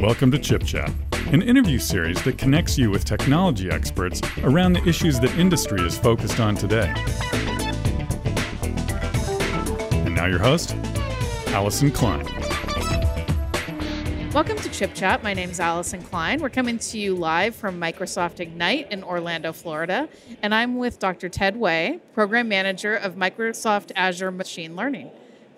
Welcome to Chip Chat, an interview series that connects you with technology experts around the issues that industry is focused on today. And now your host, Allison Klein. Welcome to Chip Chat. My name is Allison Klein. We're coming to you live from Microsoft Ignite in Orlando, Florida. And I'm with Dr. Ted Way, Program Manager of Microsoft Azure Machine Learning.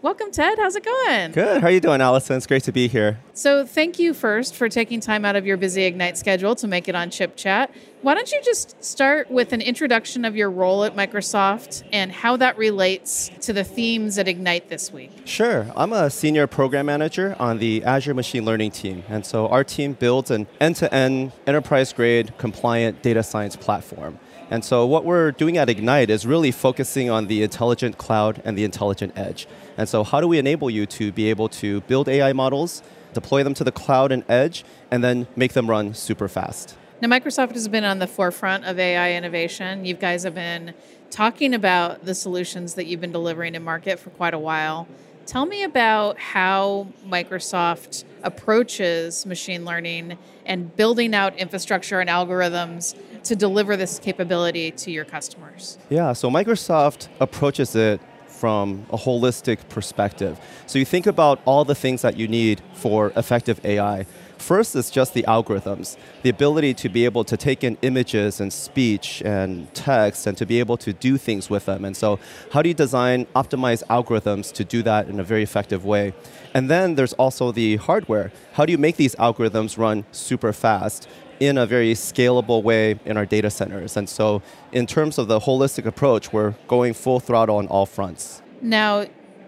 Welcome, Ted. How's it going? Good. How are you doing, Allison? It's great to be here. So thank you first for taking time out of your busy Ignite schedule to make it on Chip Chat. Why don't you just start with an introduction of your role at Microsoft and how that relates to the themes at Ignite this week? Sure. I'm a senior program manager on the Azure Machine Learning team. And so our team builds an end-to-end, enterprise-grade, compliant data science platform. And so what we're doing at Ignite is really focusing on the intelligent cloud and the intelligent edge. And so how do we enable you to be able to build AI models, deploy them to the cloud and edge, and then make them run super fast? Now, Microsoft has been on the forefront of AI innovation. You guys have been talking about the solutions that you've been delivering to market for quite a while. Tell me about how Microsoft approaches machine learning and building out infrastructure and algorithms to deliver this capability to your customers. Yeah, so Microsoft approaches it from a holistic perspective. So you think about all the things that you need for effective AI. First is just the algorithms, the ability to be able to take in images and speech and text and to be able to do things with them. And so how do you design, optimize algorithms to do that in a very effective way? And then there's also the hardware. How do you make these algorithms run super fast in a very scalable way in our data centers? And so in terms of the holistic approach, we're going full throttle on all fronts. Now,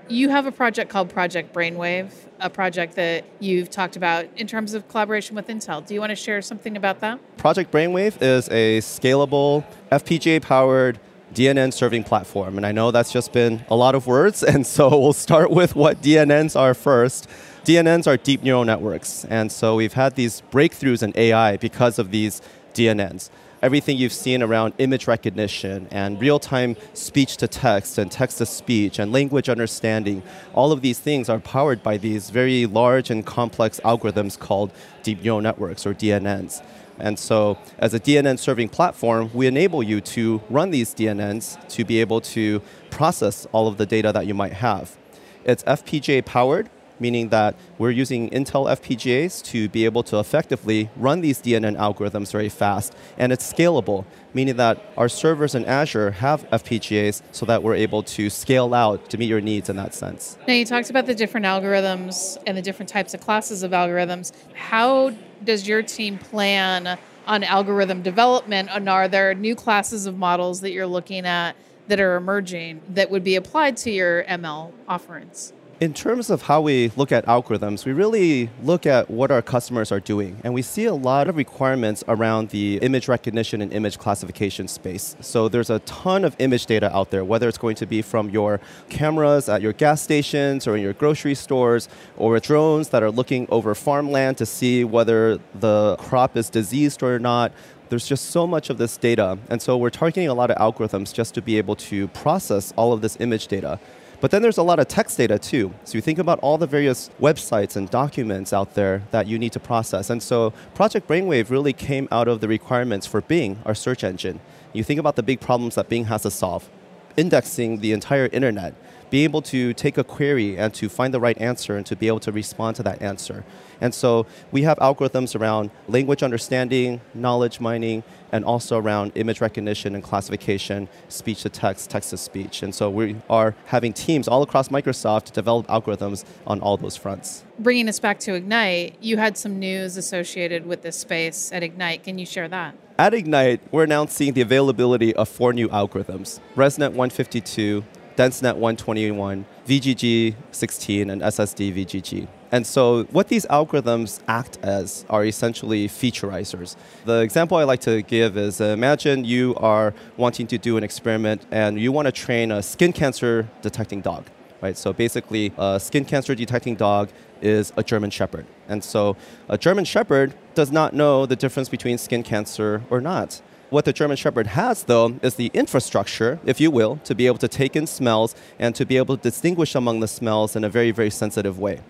you have a project called Project Brainwave, a project that you've talked about in terms of collaboration with Intel. Do you want to share something about that? Project Brainwave is a scalable, FPGA-powered DNN serving platform. And I know that's just been a lot of words, and so we'll start with what DNNs are first. DNNs are deep neural networks, and so we've had these breakthroughs in AI because of these DNNs. Everything you've seen around image recognition and real-time speech-to-text and text-to-speech and language understanding, all of these things are powered by these very large and complex algorithms called deep neural networks, or DNNs. And so as a DNN serving platform, we enable you to run these DNNs to be able to process all of the data that you might have. It's FPGA-powered, meaning that we're using Intel FPGAs to be able to effectively run these DNN algorithms very fast. And it's scalable, meaning that our servers in Azure have FPGAs so that we're able to scale out to meet your needs in that sense. Now, you talked about the different algorithms and the different types of classes of algorithms. How does your team plan on algorithm development? And are there new classes of models that you're looking at that are emerging that would be applied to your ML offerings? In terms of how we look at algorithms, we really look at what our customers are doing. And we see a lot of requirements around the image recognition and image classification space. So there's a ton of image data out there, whether it's going to be from your cameras at your gas stations or in your grocery stores, or drones that are looking over farmland to see whether the crop is diseased or not. There's just so much of this data. And so we're targeting a lot of algorithms just to be able to process all of this image data. But then there's a lot of text data too. So you think about all the various websites and documents out there that you need to process. And so Project Brainwave really came out of the requirements for Bing, our search engine. You think about the big problems that Bing has to solve. Indexing the entire internet, being able to take a query and to find the right answer and to be able to respond to that answer. And so we have algorithms around language understanding, knowledge mining, and also around image recognition and classification, speech to text, text to speech. And so we are having teams all across Microsoft to develop algorithms on all those fronts. Bringing us back to Ignite, you had some news associated with this space at Ignite. Can you share that? At Ignite, we're announcing the availability of 4 new algorithms, ResNet 152, DenseNet-121, VGG-16, and SSD-VGG. And so what these algorithms act as are essentially featureizers. The example I like to give is imagine you are wanting to do an experiment and you want to train a skin cancer detecting dog. Right? So basically, a skin cancer detecting dog is a German Shepherd. And so a German Shepherd does not know the difference between skin cancer or not. What the German Shepherd has, though, is the infrastructure, if you will, to be able to take in smells and to be able to distinguish among the smells in a very, very sensitive way.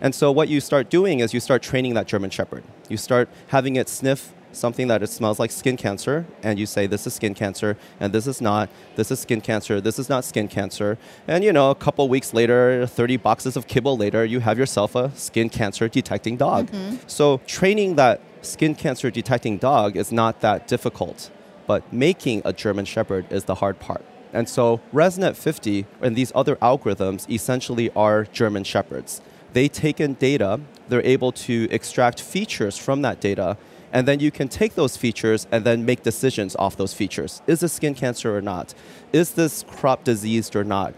And so what you start doing is you start training that German Shepherd. You start having it sniff something that it smells like skin cancer, and you say this is skin cancer, and this is not, this is skin cancer, this is not skin cancer. And you know, a couple weeks later, 30 boxes of kibble later, you have yourself a skin cancer detecting dog. Mm-hmm. So training that skin cancer detecting dog is not that difficult, but making a German Shepherd is the hard part. And so ResNet-50 and these other algorithms essentially are German Shepherds. They take in data, they're able to extract features from that data, and then you can take those features and then make decisions off those features. Is this skin cancer or not? Is this crop diseased or not?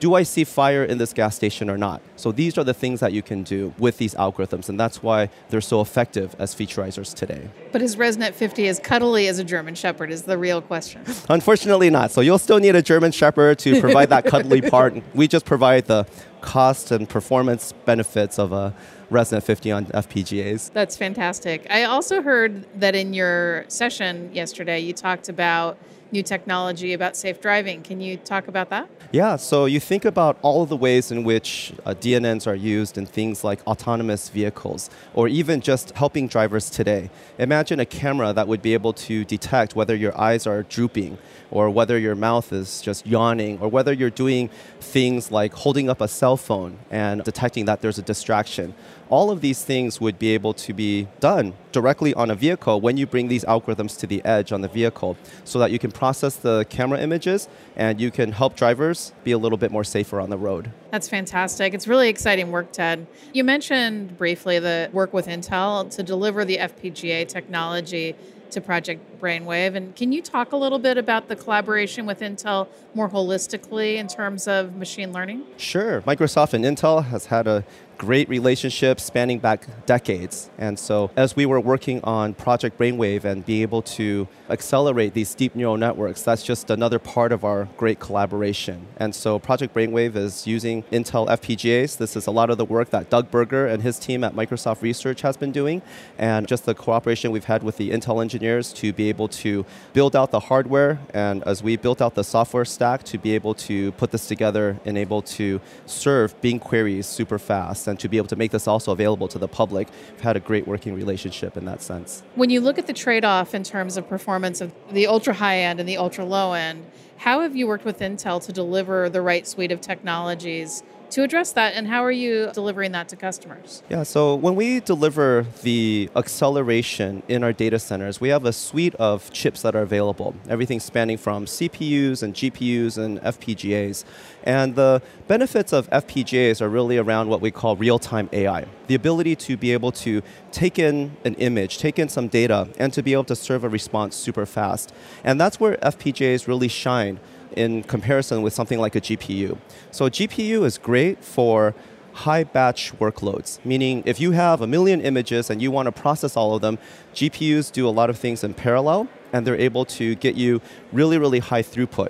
Do I see fire in this gas station or not? So these are the things that you can do with these algorithms, and that's why they're so effective as featurizers today. But is ResNet-50 as cuddly as a German Shepherd is the real question. Unfortunately not. So you'll still need a German Shepherd to provide that cuddly part. We just provide the cost and performance benefits of a ResNet-50 on FPGAs. That's fantastic. I also heard that in your session yesterday, you talked about new technology, about safe driving. Can you talk about that? Yeah, so you think about all of the ways in which DNNs are used in things like autonomous vehicles, or even just helping drivers today. Imagine a camera that would be able to detect whether your eyes are drooping, or whether your mouth is just yawning, or whether you're doing things like holding up a cell phone and detecting that there's a distraction. All of these things would be able to be done directly on a vehicle when you bring these algorithms to the edge on the vehicle, so that you can process the camera images and you can help drivers be a little bit more safer on the road. That's fantastic. It's really exciting work, Ted. You mentioned briefly the work with Intel to deliver the FPGA technology to Project Brainwave. And can you talk a little bit about the collaboration with Intel more holistically in terms of machine learning? Sure. Microsoft and Intel has had a great relationship spanning back decades. And so as we were working on Project Brainwave and being able to accelerate these deep neural networks, that's just another part of our great collaboration. And so Project Brainwave is using Intel FPGAs. This is a lot of the work that Doug Burger and his team at Microsoft Research has been doing, and just the cooperation we've had with the Intel engineers to be able to build out the hardware, and as we built out the software stack to be able to put this together and able to serve Bing queries super fast, and to be able to make this also available to the public. We've had a great working relationship in that sense. When you look at the trade-off in terms of performance of the ultra-high end and the ultra-low end, how have you worked with Intel to deliver the right suite of technologies to address that, and how are you delivering that to customers? Yeah, so when we deliver the acceleration in our data centers, we have a suite of chips that are available, everything spanning from CPUs and GPUs and FPGAs. And the benefits of FPGAs are really around what we call real-time AI, the ability to be able to take in an image, take in some data, and to be able to serve a response super fast. And that's where FPGAs really shine in comparison with something like a GPU. So a GPU is great for high batch workloads, meaning if you have a million images and you want to process all of them, GPUs do a lot of things in parallel, and they're able to get you really, really high throughput.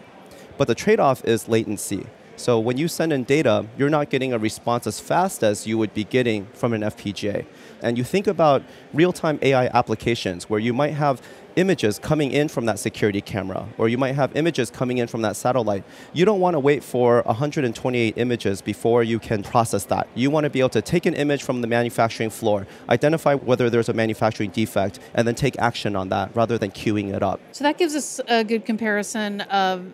But the trade-off is latency. So when you send in data, you're not getting a response as fast as you would be getting from an FPGA. And you think about real-time AI applications where you might have images coming in from that security camera, or you might have images coming in from that satellite. You don't want to wait for 128 images before you can process that. You want to be able to take an image from the manufacturing floor, identify whether there's a manufacturing defect, and then take action on that rather than queuing it up. So that gives us a good comparison of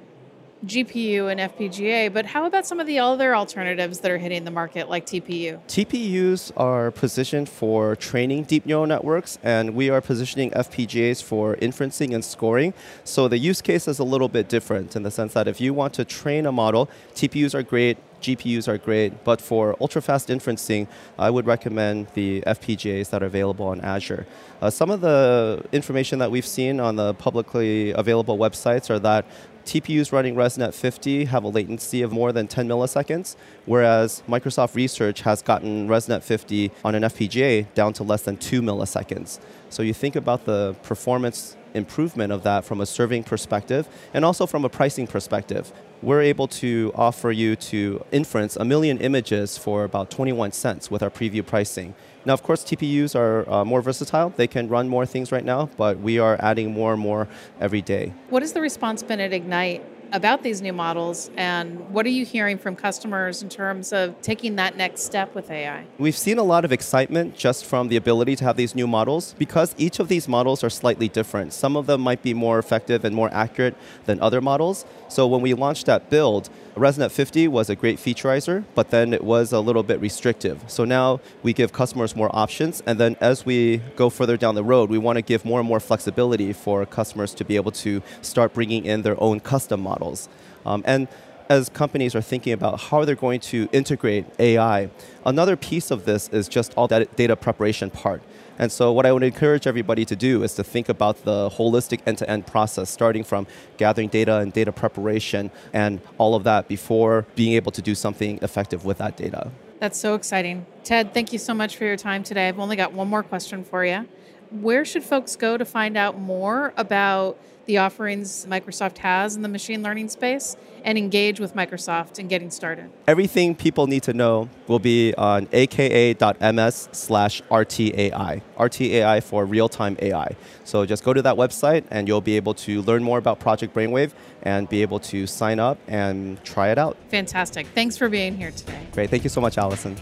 GPU and FPGA, but how about some of the other alternatives that are hitting the market, like TPU? TPUs are positioned for training deep neural networks, and we are positioning FPGAs for inferencing and scoring. So the use case is a little bit different in the sense that if you want to train a model, TPUs are great, GPUs are great, but for ultra-fast inferencing, I would recommend the FPGAs that are available on Azure. Some of the information that we've seen on the publicly available websites are that TPUs running ResNet-50 have a latency of more than 10 milliseconds, whereas Microsoft Research has gotten ResNet-50 on an FPGA down to less than 2 milliseconds. So you think about the performance improvement of that from a serving perspective and also from a pricing perspective. We're able to offer you to inference a million images for about 21 cents with our preview pricing. Now, of course, TPUs are more versatile. They can run more things right now, but we are adding more and more every day. What has the response been at Ignite about these new models, and what are you hearing from customers in terms of taking that next step with AI? We've seen a lot of excitement just from the ability to have these new models, because each of these models are slightly different. Some of them might be more effective and more accurate than other models. So when we launched that build, ResNet-50 was a great featureizer, but then it was a little bit restrictive. So now we give customers more options, and then as we go further down the road, we want to give more and more flexibility for customers to be able to start bringing in their own custom models. And as companies are thinking about how they're going to integrate AI, another piece of this is just all that data preparation part. And so what I would encourage everybody to do is to think about the holistic end-to-end process, starting from gathering data and data preparation and all of that before being able to do something effective with that data. That's so exciting. Ted, thank you so much for your time today. I've only got one more question for you. Where should folks go to find out more about the offerings Microsoft has in the machine learning space and engage with Microsoft in getting started? Everything people need to know will be on aka.ms/RTAI. RTAI for real-time AI. So just go to that website and you'll be able to learn more about Project Brainwave and be able to sign up and try it out. Fantastic. Thanks for being here today. Great. Thank you so much, Allison.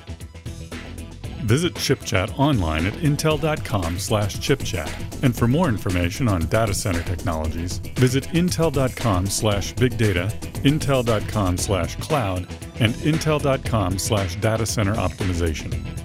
Visit ChipChat online at intel.com/chipchat. And for more information on data center technologies, visit intel.com/bigdata, intel.com/cloud, and intel.com/datacenter optimization.